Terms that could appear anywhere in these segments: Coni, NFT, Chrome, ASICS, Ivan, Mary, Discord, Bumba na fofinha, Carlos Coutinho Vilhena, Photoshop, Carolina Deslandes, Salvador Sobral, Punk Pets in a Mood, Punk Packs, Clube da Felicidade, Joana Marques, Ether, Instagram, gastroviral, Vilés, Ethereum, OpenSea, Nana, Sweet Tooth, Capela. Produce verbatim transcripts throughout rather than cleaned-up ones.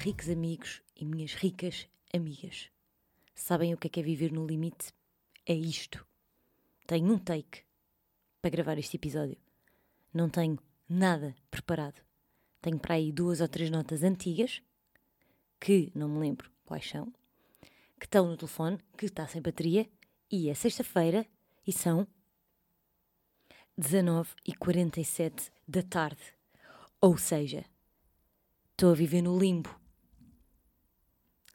ricos amigos e minhas ricas amigas. Sabem o que é que é viver no limite? É isto. Tenho um take para gravar este episódio. Não tenho nada preparado. Tenho para aí duas ou três notas antigas, que não me lembro quais são, que estão no telefone, que está sem bateria, e é sexta-feira e são dezanove e quarenta e sete da tarde. Ou seja, estou a viver no limbo.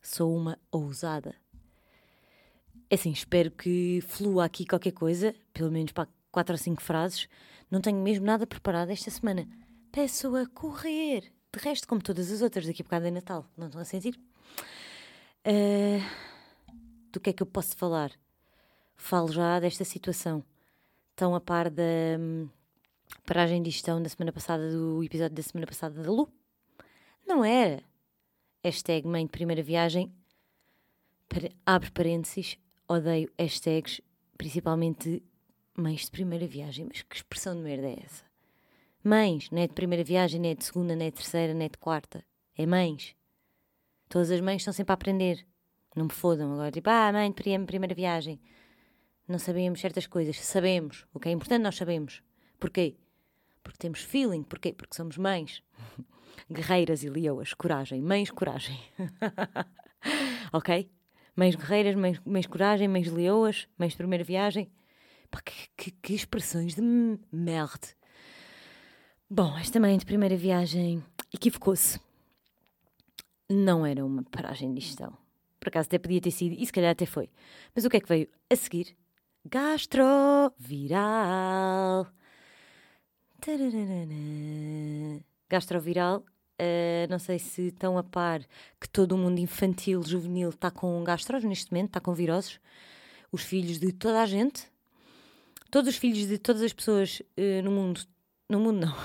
Sou uma ousada. É assim, espero que flua aqui qualquer coisa, pelo menos para quatro ou cinco frases. Não tenho mesmo nada preparado esta semana. Peço a correr. De resto, como todas as outras, daqui a bocado é Natal. Não estão a sentir? Uh, do que é que eu posso falar? Falo já desta situação. Estão a par da hum, paragem de gestão da semana passada, do episódio da semana passada da Lu? Não era. Hashtag mãe de primeira viagem. Para, abre parênteses. Odeio hashtags, principalmente mães de primeira viagem. Mas que expressão de merda é essa? Mães, não é de primeira viagem, não é de segunda, não é de terceira, não é de quarta. É mães. Todas as mães estão sempre a aprender. Não me fodam agora. Tipo, ah, mãe, de primeira viagem. Não sabíamos certas coisas. Sabemos. O que é importante nós sabemos. Porquê? Porque temos feeling. Porquê? Porque somos mães. Guerreiras e leoas. Coragem. Mães, coragem. Ok? Mães guerreiras, mães, mães coragem, mães leoas, mães de primeira viagem. Pá, que, que, que expressões de merda. Bom, esta mãe de primeira viagem equivocou-se. Não era uma paragem de gestão. Por acaso até podia ter sido, e se calhar até foi. Mas o que é que veio a seguir? Gastroviral. Tararana. Gastroviral. Uh, não sei se estão a par que todo o mundo infantil, juvenil, está com gastros neste momento, está com viroses. Os filhos de toda a gente. Todos os filhos de todas as pessoas uh, no mundo... No mundo não.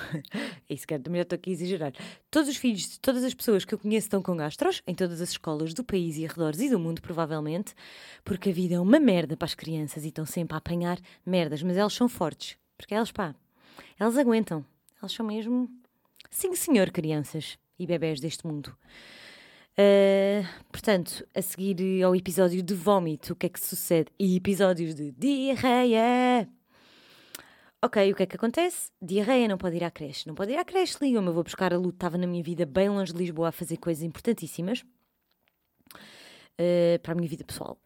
É isso, cara, também já estou aqui a exagerar. Todos os filhos de todas as pessoas que eu conheço estão com gastros, em todas as escolas do país e arredores e do mundo, provavelmente, porque a vida é uma merda para as crianças e estão sempre a apanhar merdas. Mas elas são fortes, porque elas, pá, elas aguentam. Elas são mesmo... Sim, senhor, crianças e bebés deste mundo. Uh, portanto, a seguir ao episódio de vómito, o que é que sucede? E episódios de diarreia. Ok, o que é que acontece? Diarreia, não pode ir à creche. Não pode ir à creche, ligam-me, eu vou buscar a Lu, estava na minha vida bem longe de Lisboa a fazer coisas importantíssimas uh, para a minha vida pessoal.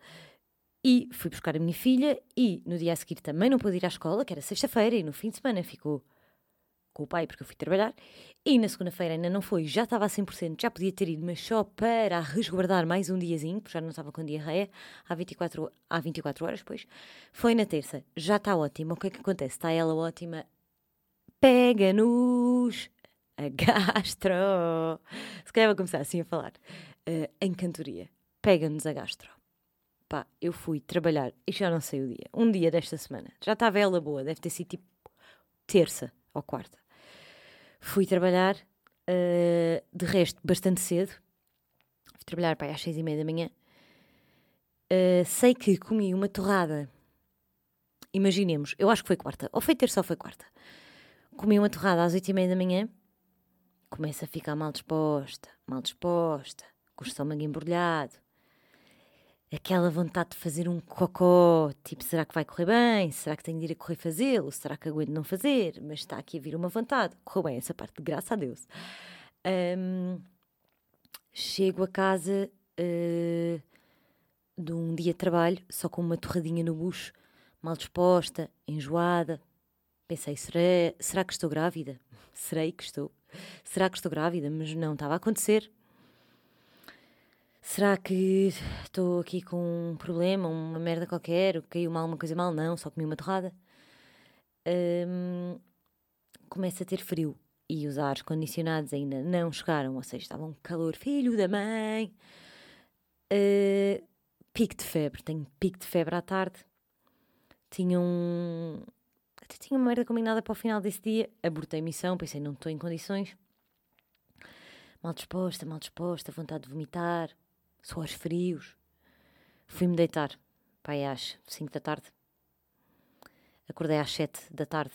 E fui buscar a minha filha e no dia a seguir também não pude ir à escola, que era sexta-feira, e no fim de semana ficou... com o pai, porque eu fui trabalhar, e na segunda-feira ainda não foi, já estava a cem por cento, já podia ter ido, mas só para resguardar mais um diazinho, porque já não estava com diarreia, há vinte e quatro, há vinte e quatro horas depois, foi na terça, já está ótima, o que é que acontece? Está ela ótima, pega-nos a gastro, se calhar vou começar assim a falar, uh, em cantoria, pega-nos a gastro. Pá, eu fui trabalhar, e já não sei o dia, um dia desta semana, já estava ela boa, deve ter sido tipo terça, ou quarta. Fui trabalhar, uh, de resto, bastante cedo. Fui trabalhar para aí às seis e meia da manhã. Uh, sei que comi uma torrada. Imaginemos, eu acho que foi quarta. Ou foi terça ou foi quarta. Comi uma torrada às oito e meia da manhã. Começo a ficar mal disposta. Mal disposta. Com o estômago embrulhado. Aquela vontade de fazer um cocó, tipo, será que vai correr bem? Será que tenho de ir a correr fazê-lo? Será que aguento não fazer? Mas está aqui a vir uma vontade. Correu bem essa parte, graças a Deus. Um, chego a casa uh, de um dia de trabalho, só com uma torradinha no bucho, mal disposta, enjoada. Pensei, será, será que estou grávida? Serei que estou. Será que estou grávida? Mas não estava a acontecer. Será que estou aqui com um problema, uma merda qualquer, caiu mal, uma coisa mal? Não, só comi uma torrada. Hum, começo a ter frio e os ares condicionados ainda não chegaram, ou seja, estava um calor, filho da mãe. Uh, pico de febre, tenho pico de febre à tarde. Tinha um... Até tinha uma merda combinada para o final desse dia. Abortei a missão, pensei, não estou em condições. Mal disposta, mal disposta, vontade de vomitar. Suores frios. Fui-me deitar, pai, às cinco da tarde. Acordei às sete da tarde,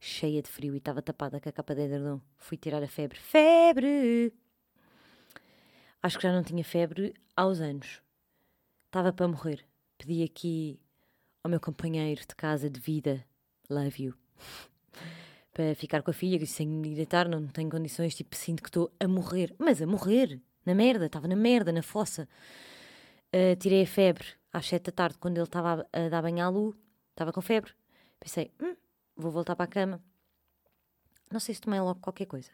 cheia de frio, e estava tapada com a capa de edredom. Fui tirar a febre. Febre! Acho que já não tinha febre aos anos. Estava para morrer. Pedi aqui ao meu companheiro de casa de vida, love you, para ficar com a filha, que sem me deitar, não tenho condições, tipo, sinto que estou a morrer. Mas a morrer, na merda, estava na merda, na fossa. Uh, tirei a febre às sete da tarde, quando ele estava a, a dar banho à Lu, estava com febre. Pensei, hum, vou voltar para a cama. Não sei se tomei logo qualquer coisa.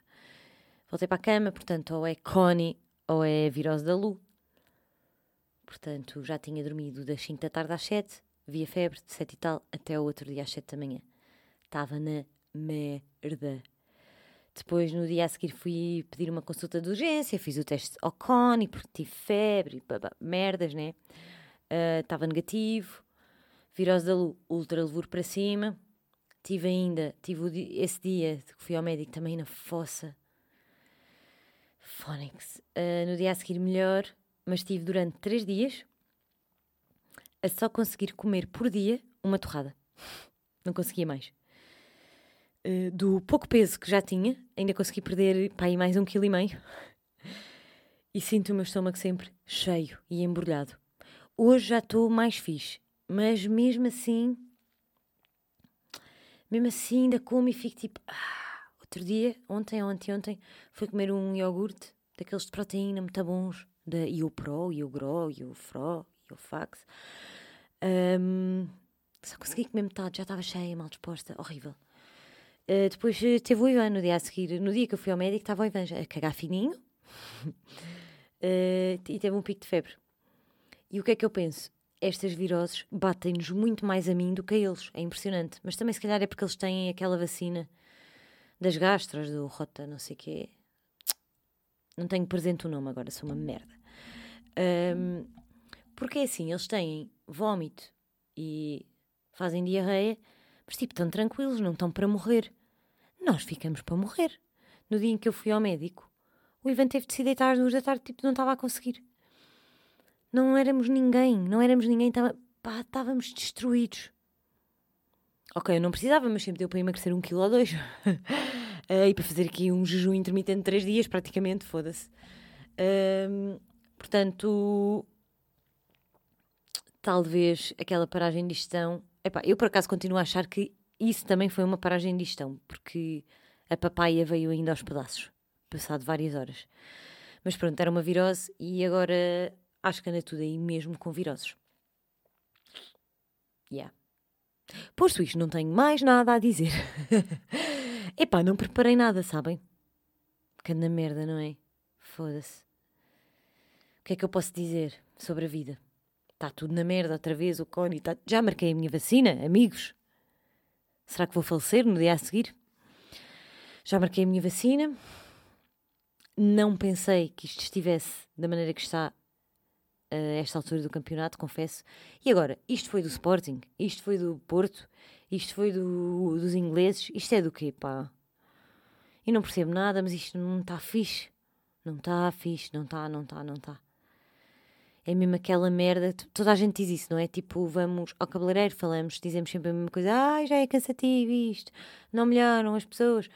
Voltei para a cama, portanto, ou é Coni ou é a virose da Lu. Portanto, já tinha dormido das cinco da tarde às sete, vi a febre de sete e tal até o outro dia às sete da manhã. Estava na merda. Depois, no dia a seguir, fui pedir uma consulta de urgência, fiz o teste ao Coni, porque tive febre, babá, merdas, né? Estava uh, negativo. Virose da Lu, ultra levuro para cima. Tive ainda, tive o di- esse dia que fui ao médico também na fossa. Fónix. Uh, no dia a seguir, melhor, mas tive durante três dias a só conseguir comer por dia uma torrada. Não conseguia mais. Uh, do pouco peso que já tinha, ainda consegui perder pá, aí mais um quilo e meio. E sinto o meu estômago sempre cheio e embrulhado. Hoje já estou mais fixe, mas mesmo assim, mesmo assim ainda como e fico tipo... Ah, outro dia, ontem, ontem, ontem, fui comer um iogurte daqueles de proteína muito bons, da Iopro, Iogro, Iofro, Iofax. Um, só consegui comer metade, já estava cheia, mal disposta, horrível. Uh, depois teve o Ivan no dia a seguir. No dia que eu fui ao médico, estava o Ivan já a cagar fininho uh, e teve um pico de febre. E o que é que eu penso? Estas viroses batem-nos muito mais a mim do que a eles. É impressionante. Mas também se calhar é porque eles têm aquela vacina das gastras, do Rota, não sei o quê. Não tenho presente o nome agora, sou uma merda. Um, porque é assim, eles têm vómito e fazem diarreia, mas tipo, estão tranquilos, não estão para morrer. Nós ficamos para morrer. No dia em que eu fui ao médico, o Ivan teve de se deitar às duas da tarde, tipo, não estava a conseguir. Não éramos ninguém, não éramos ninguém, tava, pá, estávamos destruídos. Ok, eu não precisava, mas sempre deu para emagrecer um quilo ou dois. uh, e para fazer aqui um jejum intermitente de três dias, praticamente, foda-se. Uh, portanto, talvez aquela paragem de digestão... Epá, eu por acaso continuo a achar que isso também foi uma paragem de digestão, porque a papaya veio ainda aos pedaços, passado várias horas. Mas pronto, era uma virose e agora acho que anda tudo aí mesmo com viroses. Yeah. Posto isto, não tenho mais nada a dizer. Epá, não preparei nada, sabem? Canda merda, não é? Foda-se. O que é que eu posso dizer sobre a vida? Está tudo na merda outra vez, o Coni. Tá... Já marquei a minha vacina, amigos. Será que vou falecer no dia a seguir? Já marquei a minha vacina. Não pensei que isto estivesse da maneira que está a esta altura do campeonato, confesso. E agora, isto foi do Sporting, isto foi do Porto, isto foi do, dos ingleses. Isto é do quê, pá? Eu não percebo nada, mas isto não está fixe. Não está fixe, não está, não está, não está. É mesmo aquela merda, toda a gente diz isso, não é? Tipo, vamos ao cabeleireiro, falamos, dizemos sempre a mesma coisa. Ai, já é cansativo isto, não melhoram as pessoas.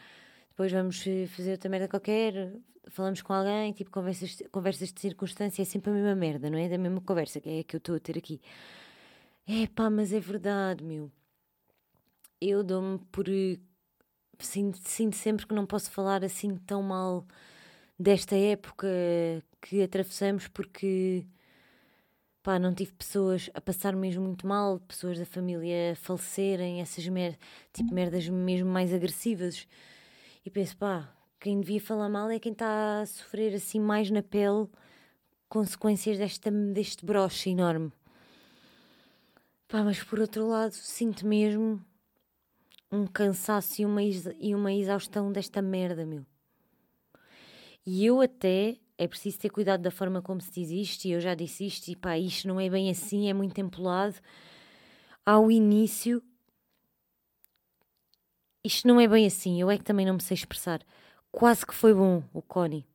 Depois vamos fazer outra merda qualquer, falamos com alguém, tipo, conversas, conversas de circunstância, é sempre a mesma merda, não é? Da mesma conversa, que é a que eu estou a ter aqui. É pá, mas é verdade, meu. Eu dou-me por... Sinto, sinto sempre que não posso falar assim tão mal desta época que atravessamos, porque... Pá, não tive pessoas a passar mesmo muito mal, pessoas da família a falecerem, essas merdas, tipo merdas mesmo mais agressivas. E penso, pá, quem devia falar mal é quem está a sofrer assim mais na pele consequências desta, deste broche enorme. Pá, mas por outro lado, sinto mesmo um cansaço e uma, e uma exaustão desta merda, meu. E eu até... É preciso ter cuidado da forma como se diz isto, e eu já disse isto, e pá, isto não é bem assim, é muito empolado. Ao início, isto não é bem assim, eu é que também não me sei expressar. Quase que foi bom o Coni,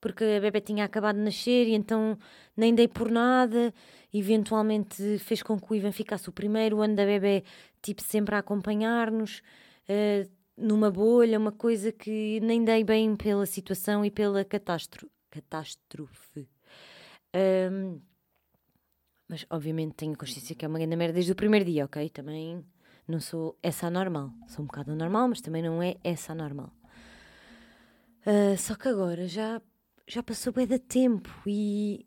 porque a bebé tinha acabado de nascer e então nem dei por nada, eventualmente fez com que o Ivan ficasse o primeiro ano da bebé, tipo, sempre a acompanhar-nos, uh, numa bolha, uma coisa que nem dei bem pela situação e pela catástrofe, catástrofe. Um, mas obviamente tenho consciência que é uma grande merda desde o primeiro dia, ok? Também não sou essa anormal. Sou um bocado anormal, mas também não é essa anormal. Uh, só que agora já, já passou bué de tempo e...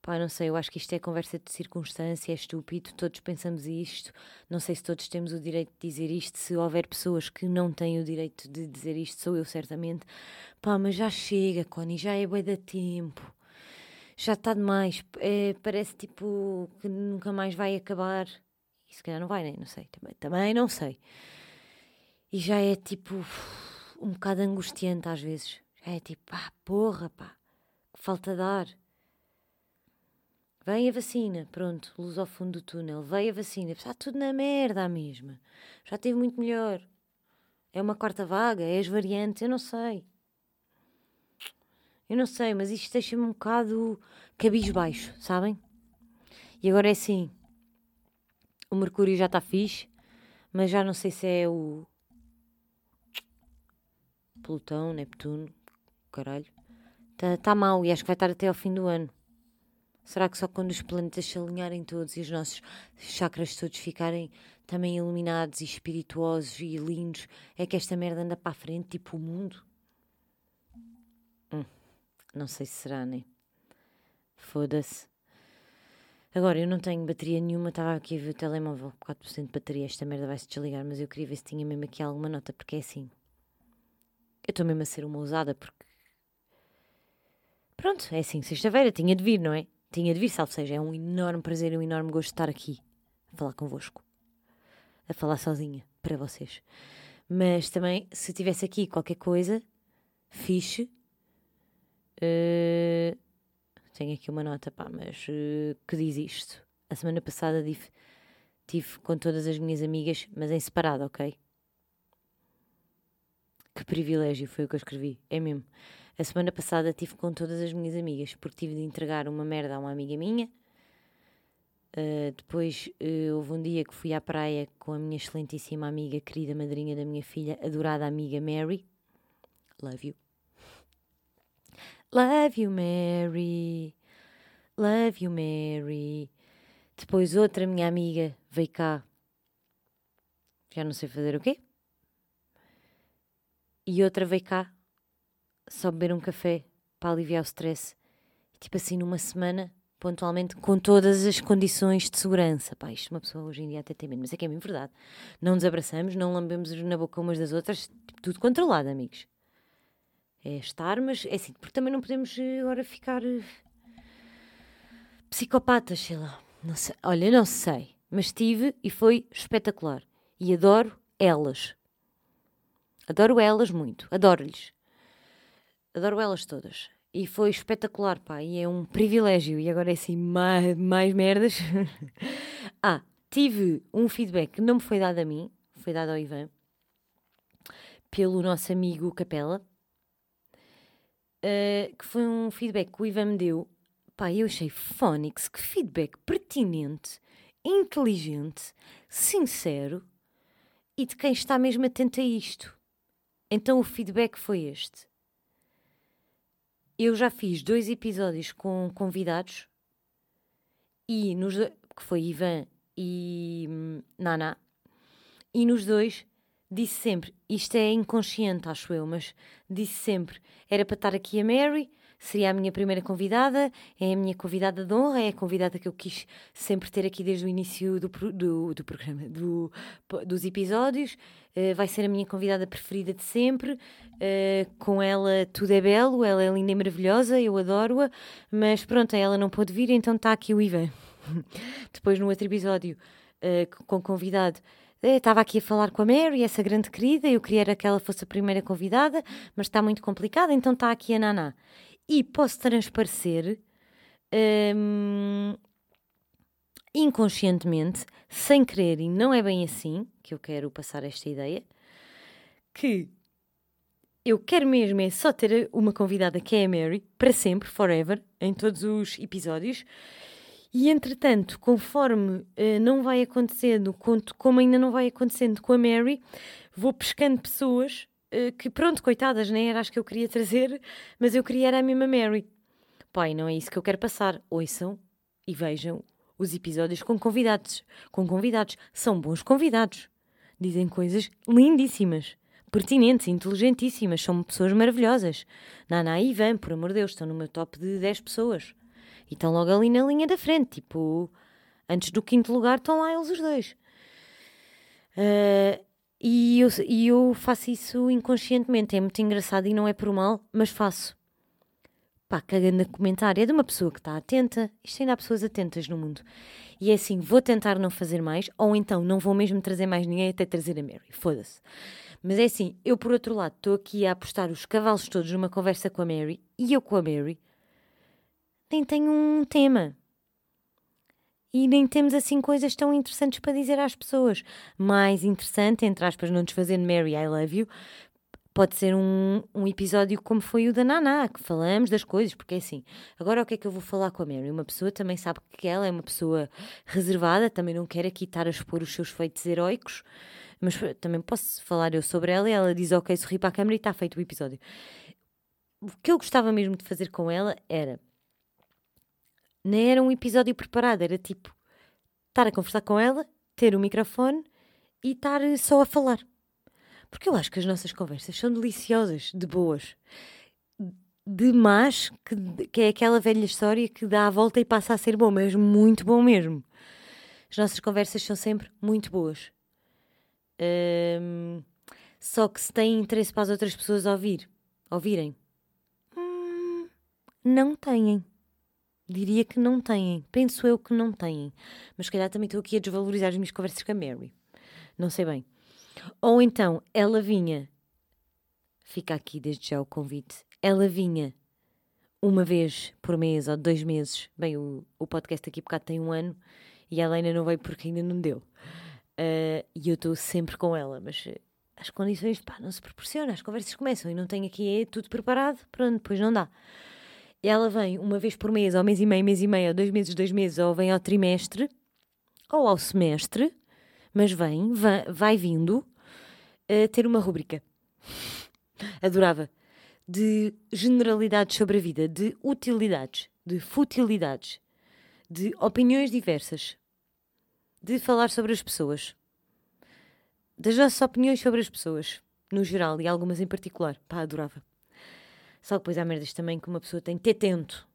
Pá, não sei, eu acho que isto é conversa de circunstância, é estúpido, todos pensamos isto, não sei se todos temos o direito de dizer isto, se houver pessoas que não têm o direito de dizer isto, sou eu certamente. Pá, mas já chega, Coni, já é bué de tempo, já está demais, é, parece tipo que nunca mais vai acabar, e se calhar não vai, nem, não sei, também, também não sei. E já é tipo um bocado angustiante às vezes, já é tipo, pá, porra, pá, que falta dar. Vem a vacina, pronto, luz ao fundo do túnel, veio a vacina, está tudo na merda à mesma, já teve muito melhor, é uma quarta vaga, é as variantes, eu não sei, eu não sei, mas isto deixa-me um bocado cabisbaixo, sabem? E agora é assim, o mercúrio já está fixe, mas já não sei se é o Plutão, Neptuno, caralho, está tá mal e acho que vai estar até ao fim do ano. Será que só quando os planetas se alinharem todos e os nossos chakras todos ficarem também iluminados e espirituosos e lindos é que esta merda anda para a frente, tipo o mundo? Hum, não sei se será, né? Foda-se. Agora, eu não tenho bateria nenhuma, estava aqui a ver o telemóvel, quatro por cento de bateria, esta merda vai-se desligar, mas eu queria ver se tinha mesmo aqui alguma nota, porque é assim. Eu estou mesmo a ser uma ousada, porque... Pronto, é assim, sexta-feira tinha de vir, não é? Tinha de vir, salvo seja, é um enorme prazer e um enorme gosto estar aqui a falar convosco, a falar sozinha para vocês. Mas também, se tivesse aqui qualquer coisa fixe, uh, tenho aqui uma nota, pá, mas uh, que diz isto. A semana passada tive, tive com todas as minhas amigas, mas em separado, ok? Que privilégio, foi o que eu escrevi, é mesmo. A semana passada tive com todas as minhas amigas, porque tive de entregar uma merda a uma amiga minha. Uh, depois uh, houve um dia que fui à praia com a minha excelentíssima amiga, querida madrinha da minha filha, adorada amiga Mary. Love you. Love you, Mary. Love you, Mary. Depois outra minha amiga veio cá. Já não sei fazer o quê. E outra veio cá. Só beber um café para aliviar o stress. Tipo assim, numa semana, pontualmente, com todas as condições de segurança. Pá, isto uma pessoa hoje em dia até tem medo, mas é que é mesmo verdade. Não nos abraçamos, não lambemos na boca umas das outras, tipo, tudo controlado, amigos. É estar, mas é assim, porque também não podemos agora ficar uh, psicopatas, sei lá. Não sei. Olha, não sei, mas tive e foi espetacular. E adoro elas. Adoro elas muito, adoro-lhes. Adoro elas todas. E foi espetacular, pá. E é um privilégio. E agora é assim, mais, mais merdas. Ah, tive um feedback que não me foi dado a mim. Foi dado ao Ivan. Pelo nosso amigo Capela. Uh, que foi um feedback que o Ivan me deu. Pá, eu achei fónix. Que feedback pertinente. Inteligente. Sincero. E de quem está mesmo atento a isto. Então o feedback foi este. Eu já fiz dois episódios com convidados, e nos do... que foi Ivan e hum, Nana, e nos dois disse sempre, isto é inconsciente acho eu, mas disse sempre, era para estar aqui a Mary, seria a minha primeira convidada, é a minha convidada de honra, é a convidada que eu quis sempre ter aqui desde o início do, pro... do, do programa, do, dos episódios, uh, vai ser a minha convidada preferida de sempre, uh, com ela tudo é belo, ela é linda e maravilhosa, eu adoro-a, mas pronto, ela não pôde vir, então está aqui o Ivan. Depois no outro episódio, uh, com convidado, estava aqui a falar com a Mary, essa grande querida, eu queria era que ela fosse a primeira convidada, mas está muito complicada, então está aqui a Naná. E posso transparecer, hum, inconscientemente, sem querer, e não é bem assim que eu quero passar esta ideia, que eu quero mesmo é só ter uma convidada que é a Mary, para sempre, forever, em todos os episódios. E, entretanto, conforme uh, não vai acontecendo, como ainda não vai acontecendo com a Mary, vou pescando pessoas que pronto, coitadas, nem era as que eu queria trazer, mas eu queria era a mesma Mary. Pai, não é isso que eu quero passar. Ouçam e vejam os episódios com convidados. Com convidados. São bons convidados. Dizem coisas lindíssimas, pertinentes, inteligentíssimas. São pessoas maravilhosas. Nana e Ivan, por amor de Deus, estão no meu top de dez pessoas. E estão logo ali na linha da frente. Tipo, antes do quinto lugar estão lá eles os dois. Uh, e, eu, e eu faço isso inconscientemente. É muito engraçado e não é por mal, mas faço. Pá, cagando a comentário. É de uma pessoa que está atenta. Isto ainda há pessoas atentas no mundo. E é assim, vou tentar não fazer mais, ou então não vou mesmo trazer mais ninguém até trazer a Mary. Foda-se. Mas é assim, eu por outro lado estou aqui a apostar os cavalos todos numa conversa com a Mary, e eu com a Mary nem tenho um tema. E nem temos assim coisas tão interessantes para dizer às pessoas. Mais interessante, entre aspas, não desfazendo Mary, I love you, pode ser um, um episódio como foi o da Naná, que falamos das coisas, porque é assim, agora o que é que eu vou falar com a Mary? Uma pessoa também sabe que ela é uma pessoa reservada, também não quer aqui estar a expor os seus feitos heroicos, mas também posso falar eu sobre ela e ela diz, ok, sorri para a câmara e está feito o episódio. O que eu gostava mesmo de fazer com ela era, não era um episódio preparado, era tipo, estar a conversar com ela, ter o microfone e estar só a falar. Porque eu acho que as nossas conversas são deliciosas, de boas, de más, que, que é aquela velha história que dá a volta e passa a ser bom, mas muito bom mesmo. As nossas conversas são sempre muito boas. Um, só que se têm interesse para as outras pessoas ouvir, ouvirem, hum, não têm. Diria que não têm. Penso eu que não têm. Mas se calhar também estou aqui a desvalorizar as minhas conversas com a Mary. Não sei bem. Ou então, ela vinha, fica aqui desde já o convite, ela vinha uma vez por mês ou dois meses, bem, o, o podcast aqui por cá tem um ano e ela ainda não veio porque ainda não deu. Uh, e eu estou sempre com ela, mas as condições, pá, não se proporcionam, as conversas começam e não tenho aqui é tudo preparado, pronto, depois não dá. Ela vem uma vez por mês, ou mês e meio, mês e meio, ou dois meses, dois meses, ou vem ao trimestre, ou ao semestre, mas vem, vai, vai vindo a ter uma rubrica, adorava, de generalidades sobre a vida, de utilidades, de futilidades, de opiniões diversas, de falar sobre as pessoas, das nossas opiniões sobre as pessoas, no geral, e algumas em particular. Pá, adorava. Só que depois há merdas também que uma pessoa tem de ter tento.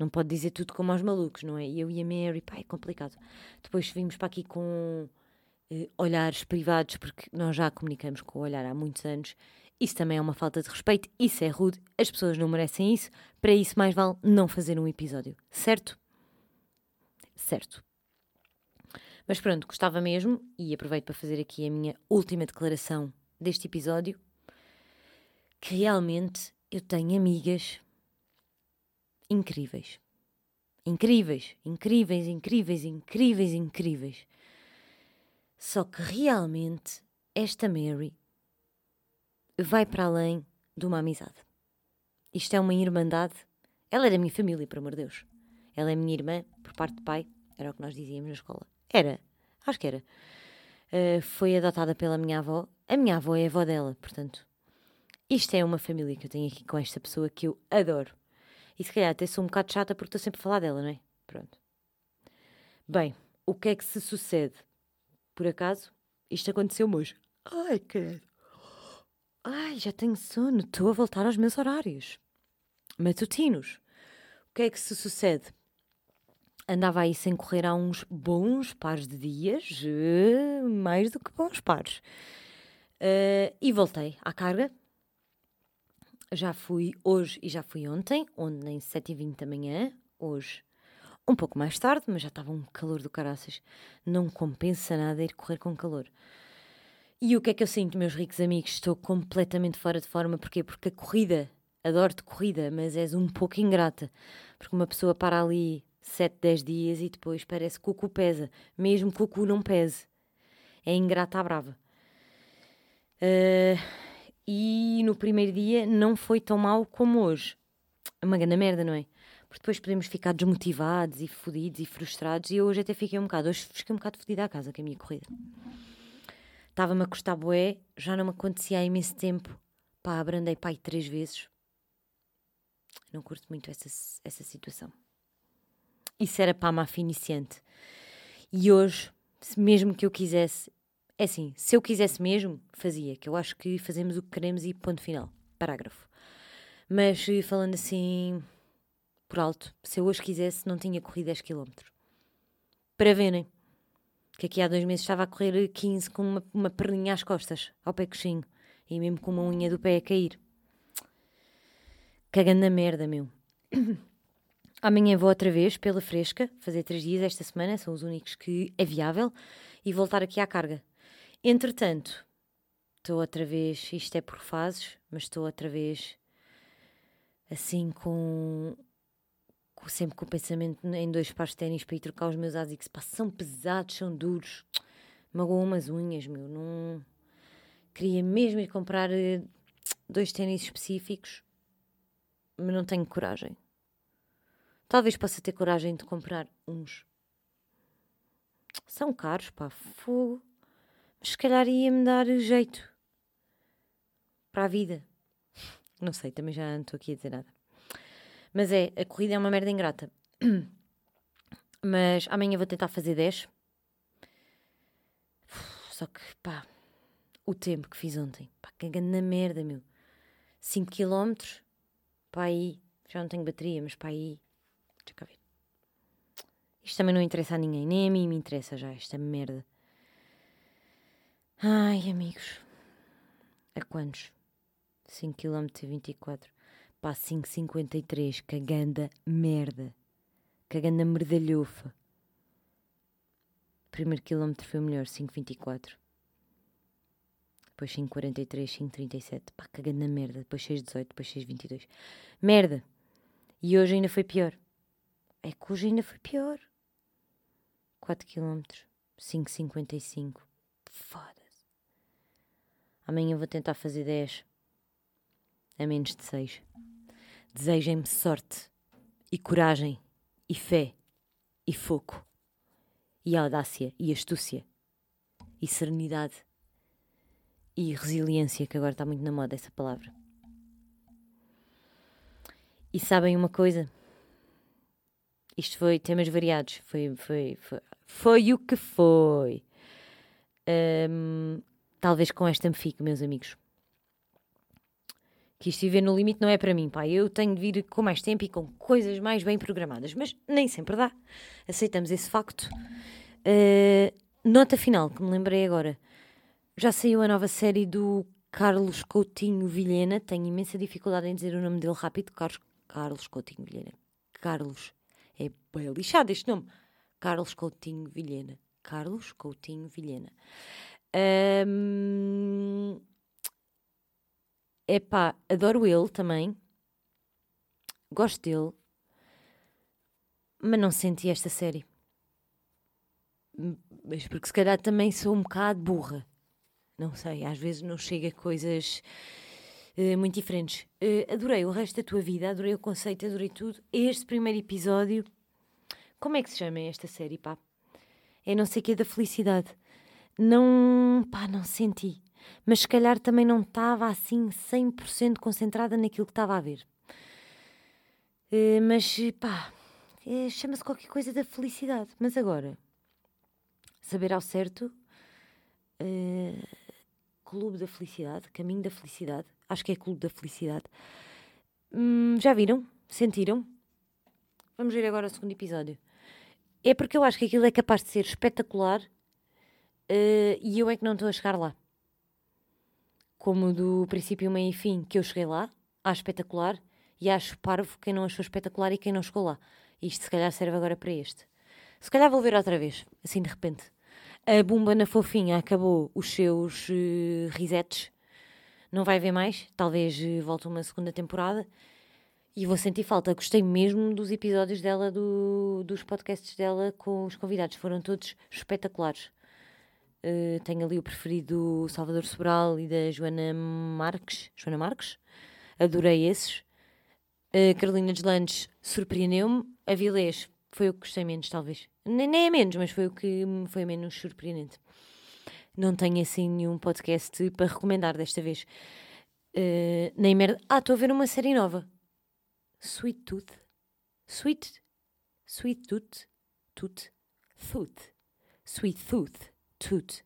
Não pode dizer tudo como aos malucos, não é? Eu e a Mary, pá, é complicado. Depois vimos para aqui com... olhares privados, porque nós já comunicamos com o olhar há muitos anos. Isso também é uma falta de respeito, isso é rude, as pessoas não merecem isso. Para isso mais vale não fazer um episódio, certo? Certo. Mas pronto, gostava mesmo, e aproveito para fazer aqui a minha última declaração deste episódio, que realmente eu tenho amigas incríveis. Incríveis, incríveis, incríveis, incríveis, incríveis. Só que realmente esta Mary vai para além de uma amizade. Isto é uma irmandade. Ela é da minha família, por amor de Deus. Ela é minha irmã, por parte de pai. Era o que nós dizíamos na escola. Era. Acho que era. Uh, foi adotada pela minha avó. A minha avó é a avó dela, portanto. Isto é uma família que eu tenho aqui com esta pessoa que eu adoro. E se calhar até sou um bocado chata porque estou sempre a falar dela, não é? Pronto. Bem, o que é que se sucede? Por acaso, isto aconteceu-me hoje. Ai, querido. Ai, já tenho sono. Estou a voltar aos meus horários matutinos. O que é que se sucede? Andava aí sem correr há uns bons pares de dias. Mais do que bons pares. Uh, e voltei à carga. Já fui hoje e já fui ontem. Ontem, sete e vinte da manhã. Hoje... um pouco mais tarde, mas já estava um calor do caraças. Não compensa nada ir correr com calor. E o que é que eu sinto, meus ricos amigos? Estou completamente fora de forma. Porquê? Porque a corrida, adoro-te corrida, mas és um pouco ingrata. Porque uma pessoa para ali sete, dez dias e depois parece que o cu pesa. Mesmo que o cu não pese. É ingrata à brava. Uh, e no primeiro dia não foi tão mal como hoje. É uma grande merda, não é? Porque depois podemos ficar desmotivados e fodidos e frustrados. E eu hoje até fiquei um bocado, hoje fiquei um bocado fodida à casa com a minha corrida. Estava-me a custar bué, já não me acontecia há imenso tempo Pá, abrandei pai três vezes. Não curto muito essa, essa situação. Isso era para a máfia iniciante. E hoje, mesmo que eu quisesse... É assim, se eu quisesse mesmo, fazia. Que eu acho que fazemos o que queremos e ponto final. Parágrafo. Mas falando assim... Por alto, se eu hoje quisesse, não tinha corrido dez quilómetros. Para verem. Que aqui há dois meses estava a correr quinze com uma, uma perninha às costas, ao pé coxinho. E mesmo com uma unha do pé a cair. Cagando na merda, meu. Amanhã vou outra vez, pela fresca, fazer três dias esta semana, são os únicos que é viável, e voltar aqui à carga. Entretanto, estou outra vez, isto é por fases, mas estou outra vez assim com... sempre com o pensamento em dois pares de ténis para ir trocar os meus ASICS, pá, são pesados, são duros, magoam umas unhas, meu, não... Queria mesmo ir comprar dois ténis específicos, mas não tenho coragem. Talvez possa ter coragem de comprar uns. São caros, pá, fogo, mas se calhar ia-me dar jeito para a vida. Não sei, também já não estou aqui a dizer nada. Mas é, a corrida é uma merda ingrata. Mas amanhã vou tentar fazer dez. Só que, pá, o tempo que fiz ontem. Pá, cagando na merda, meu. cinco quilómetros, pá, aí. Já não tenho bateria, mas pá, aí. Deixa cá ver. Isto também não interessa a ninguém. Nem a mim me interessa já esta merda. Ai, amigos. A quantos? cinco quilómetros e vinte e quatro. Pá, cinco cinquenta e três, caganda merda, caganda merdalhofa. Primeiro quilómetro foi o melhor, cinco vinte e quatro. Depois cinco quarenta e três, cinco trinta e sete, pá, caganda merda. Depois seis dezoito, depois seis vinte e dois. Merda! E hoje ainda foi pior. É que hoje ainda foi pior. quatro quilómetros, cinco cinquenta e cinco. Foda-se. Amanhã vou tentar fazer dez. A menos de seis. Desejem-me sorte, e coragem, e fé, e foco, e audácia, e astúcia, e serenidade, e resiliência, que agora está muito na moda essa palavra. E sabem uma coisa? Isto foi temas variados, foi, foi, foi, foi o que foi. Hum, talvez com esta me fique, meus amigos. Que isto viver no limite não é para mim, pá. Eu tenho de vir com mais tempo e com coisas mais bem programadas. Mas nem sempre dá. Aceitamos esse facto. Uh, nota final, que me lembrei agora. Já saiu a nova série do Carlos Coutinho Vilhena. Tenho imensa dificuldade em dizer o nome dele rápido. Carlos, Carlos Coutinho Vilhena. Carlos. É bem lixado este nome. Carlos Coutinho Vilhena. Carlos Coutinho Vilhena. Um... Epá, adoro ele também, gosto dele, mas não senti esta série. Mas porque se calhar também sou um bocado burra, não sei, às vezes não chega a coisas uh, muito diferentes. Uh, adorei o resto da tua vida, adorei o conceito, adorei tudo. Este primeiro episódio, como é que se chama esta série, pá? É não sei o que é da felicidade. Não, pá, não senti. Mas se calhar também não estava assim cem por cento concentrada naquilo que estava a ver. Uh, mas pá, é, chama-se qualquer coisa da felicidade. Mas agora, saber ao certo, uh, Clube da Felicidade, Caminho da Felicidade, acho que é Clube da Felicidade. Hum, já viram? Sentiram? Vamos ver agora o segundo episódio. É porque eu acho que aquilo é capaz de ser espetacular, uh, e eu é que não estou a chegar lá. Como do princípio, meio e fim, que eu cheguei lá, acho espetacular, e acho parvo quem não achou espetacular e quem não chegou lá. Isto se calhar serve agora para este. Se calhar vou ver outra vez, assim de repente. A Bumba na Fofinha acabou os seus uh, resetes, não vai haver mais, talvez uh, volte uma segunda temporada, e vou sentir falta. Gostei mesmo dos episódios dela, do, dos podcasts dela com os convidados, foram todos espetaculares. Uh, tenho ali o preferido do Salvador Sobral e da Joana Marques. Joana Marques. Adorei esses. Uh, Carolina Deslandes surpreendeu-me. A Vilés foi o que gostei menos, talvez. Nem, nem é menos, mas foi o que me foi menos surpreendente. Não tenho assim nenhum podcast para recomendar desta vez. Uh, nem merda. Ah, estou a ver uma série nova. Sweet Tooth. Sweet. Sweet Tooth. Tooth. Tooth. Sweet Tooth. Tooth.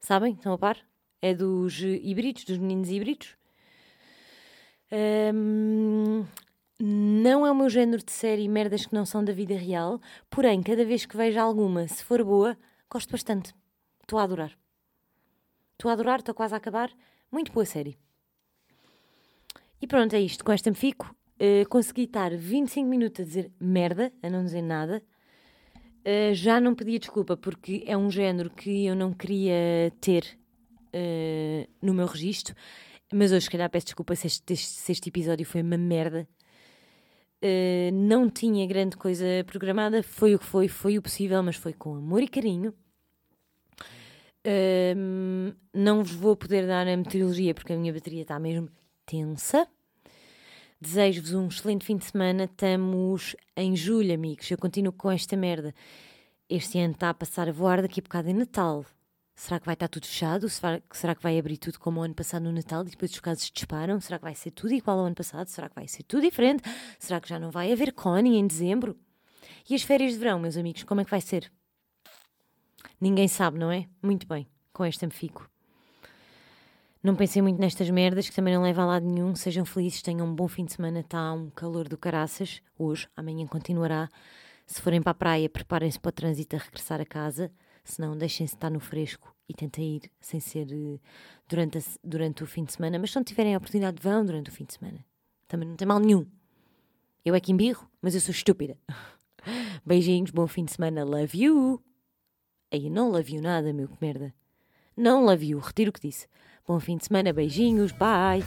Sabem? Estão a par? É dos híbridos, dos meninos híbridos. Um, não é o meu género de série, merdas que não são da vida real. Porém, cada vez que vejo alguma, se for boa, gosto bastante. Estou a adorar. Estou a adorar, estou quase a acabar. Muito boa série. E pronto, é isto. Com esta me fico. Uh, consegui estar vinte e cinco minutos a dizer merda, a não dizer nada. Uh, já não pedia desculpa, porque é um género que eu não queria ter uh, no meu registro. Mas hoje, se calhar, peço desculpa se este, se este episódio foi uma merda. Uh, não tinha grande coisa programada. Foi o que foi, foi o possível, mas foi com amor e carinho. Uh, não vos vou poder dar a meteorologia porque a minha bateria está mesmo tensa. Desejo-vos um excelente fim de semana. Estamos em julho, amigos. Eu continuo com esta merda. Este ano está a passar a voar, daqui a bocado é Natal. Será que vai estar tudo fechado? Será que vai abrir tudo como o ano passado no Natal e depois os casos disparam? Será que vai ser tudo igual ao ano passado? Será que vai ser tudo diferente? Será que já não vai haver Coni em dezembro? E as férias de verão, meus amigos, como é que vai ser? Ninguém sabe, não é? Muito bem, com esta me fico. Não pensei muito nestas merdas, que também não leva a lado nenhum. Sejam felizes, tenham um bom fim de semana. Está um calor do caraças hoje, amanhã continuará. Se forem para a praia, preparem-se para o trânsito a regressar a casa. Se não, deixem-se estar no fresco e tentem ir sem ser durante, a, durante o fim de semana. Mas se não tiverem a oportunidade, vão durante o fim de semana. Também não tem mal nenhum. Eu é que embirro, mas eu sou estúpida. Beijinhos, bom fim de semana. Love you. Aí, não love you nada, meu, que merda. Não love you, retiro o que disse. Bom fim de semana, beijinhos, bye.